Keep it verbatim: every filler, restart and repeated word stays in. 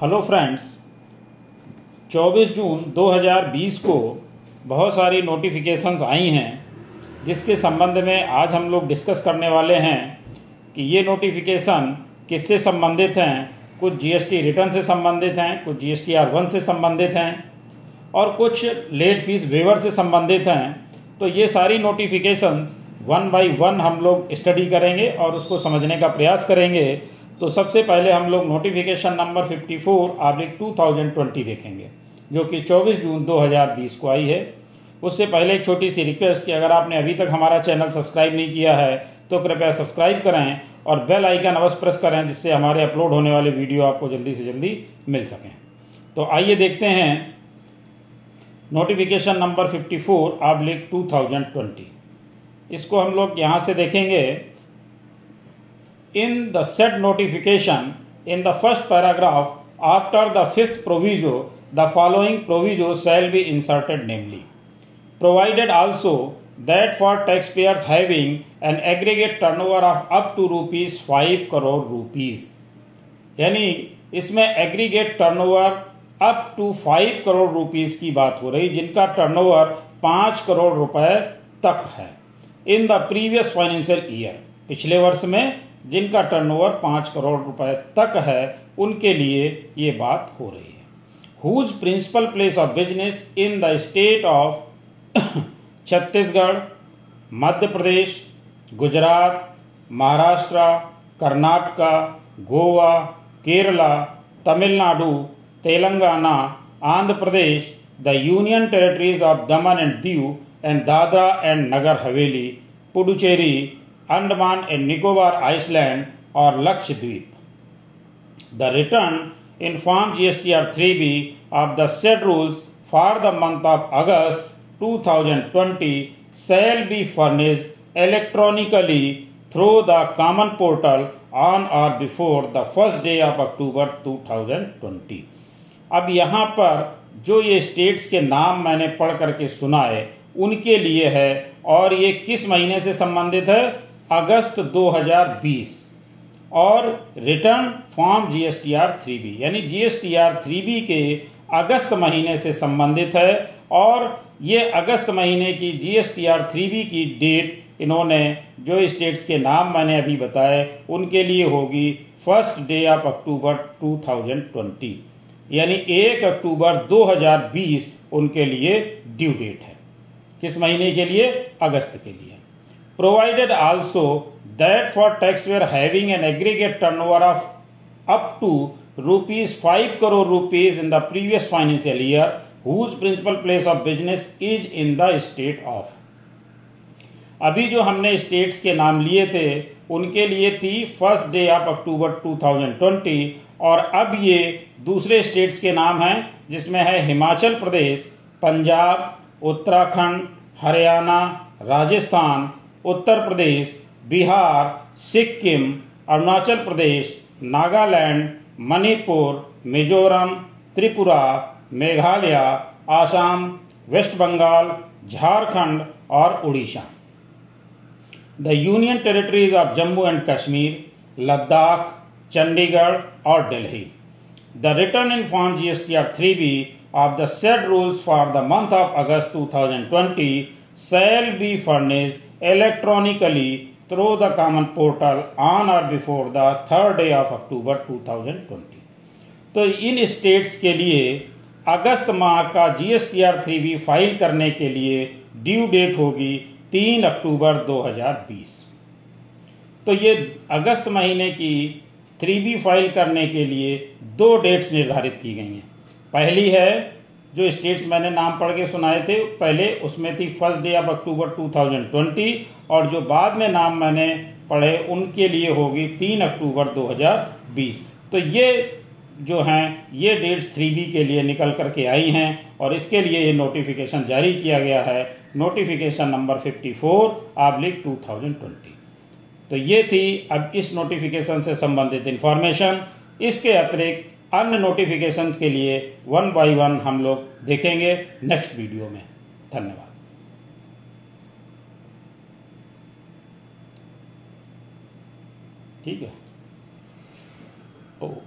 Hello friends, चौबीस जून दो हज़ार बीस को बहुत सारी नोटिफिकेशंस आई हैं जिसके संबंध में आज हम लोग डिस्कस करने वाले हैं कि ये नोटिफिकेशन किससे संबंधित हैं। कुछ जीएसटी रिटर्न से संबंधित हैं, कुछ जीएसटी आर वन से संबंधित हैं और कुछ लेट फीस वेवर से संबंधित हैं। तो ये सारी नोटिफिकेशंस वन बाई वन हम लोग स्टडी करेंगे और उसको समझने का प्रयास करेंगे। तो सबसे पहले हम लोग नोटिफिकेशन नंबर चौवन आब्लिक दो हज़ार बीस देखेंगे जो कि चौबीस जून दो हज़ार बीस को आई है। उससे पहले एक छोटी सी रिक्वेस्ट कि अगर आपने अभी तक हमारा चैनल सब्सक्राइब नहीं किया है तो कृपया सब्सक्राइब करें और बेल आइकन अवश्य प्रेस करें जिससे हमारे अपलोड होने वाले वीडियो आपको जल्दी से जल्दी मिल सकें। तो आइए देखते हैं नोटिफिकेशन नंबर चौवन आब्लिक दो हज़ार बीस। इसको हम लोग यहाँ से देखेंगे। In the said notification, in the first paragraph, after the fifth proviso, the following proviso shall be inserted, namely, provided also that for taxpayers having an aggregate turnover of up to rupees five crore rupees, यानी इसमें aggregate turnover up to five crore rupees की बात हो रही, जिनका turnover पाँच करोड़ रुपए तक है। In the previous financial year, पिछले वर्ष में जिनका टर्नओवर पाँच करोड़ रुपए तक है उनके लिए ये बात हो रही है। Whose principal place of business in the state of Chhattisgarh, Madhya Pradesh, Gujarat, Maharashtra, Karnataka, Goa, Kerala, Tamil Nadu, Telangana, Andhra Pradesh, the union territories of Daman and Diu and Dadra and Nagar Haveli, Puducherry, Andaman and Nicobar island और Lakshadweep. The return in form G S T R three B of the set rules for the month of August two thousand twenty shall be furnished electronically through the common portal on or before the first day of October two thousand twenty. अब यहाँ पर जो ये states के नाम मैंने पढ़ करके सुनाए उनके लिए है और ये किस महीने से संबंधित है? अगस्त दो हज़ार बीस। और return form G S T R three B यानी G S T R three B के अगस्त महीने से संबंधित है और ये अगस्त महीने की G S T R three B की डेट इन्होंने जो स्टेट्स के नाम मैंने अभी बताए उनके लिए होगी first day of October two thousand twenty, यानी एक अक्टूबर दो हज़ार बीस उनके लिए ड्यू डेट है। किस महीने के लिए? अगस्त के लिए। Provided also that for taxpayer having an aggregate turnover of up to rupees five crore rupees in the previous financial year, whose principal place of business is in the state of। अभी जो हमने states के नाम लिए थे उनके लिए थी first day of October two thousand twenty और अब ये दूसरे स्टेट्स के नाम हैं जिसमें है हिमाचल प्रदेश, पंजाब, उत्तराखंड, हरियाणा, राजस्थान, उत्तर प्रदेश, बिहार, सिक्किम, अरुणाचल प्रदेश, नागालैंड, मणिपुर, मिजोरम, त्रिपुरा, मेघालय, आसाम, वेस्ट बंगाल, झारखंड और Orissa. The union territories of Jammu and Kashmir, Ladakh, Chandigarh और Delhi. The return in form G S T R three B of the said rules for the month of August two thousand twenty shall be furnished electronically through the common portal on or before the third day of October two thousand twenty. तो इन states के लिए अगस्त माह का G S T R three B file करने के लिए ड्यू डेट होगी तीन अक्टूबर दो हज़ार बीस। तो ये अगस्त महीने की थ्री बी फाइल करने के लिए दो डेट्स निर्धारित की गई हैं। पहली है जो स्टेट्स मैंने नाम पढ़ के सुनाए थे पहले, उसमें थी first day of October two thousand twenty और जो बाद में नाम मैंने पढ़े उनके लिए होगी तीन अक्टूबर दो हज़ार बीस। तो ये जो हैं ये डेट्स थ्री बी के लिए निकल करके आई हैं और इसके लिए ये नोटिफिकेशन जारी किया गया है, नोटिफिकेशन नंबर चौवन आब्लिक दो हज़ार बीस। तो ये थी अब इस नोटिफिकेशन से संबंधित इन्फॉर्मेशन। इसके अतिरिक्त अन्य नोटिफिकेशंस के लिए वन बाय वन हम लोग देखेंगे नेक्स्ट वीडियो में। धन्यवाद। ठीक है, ओ।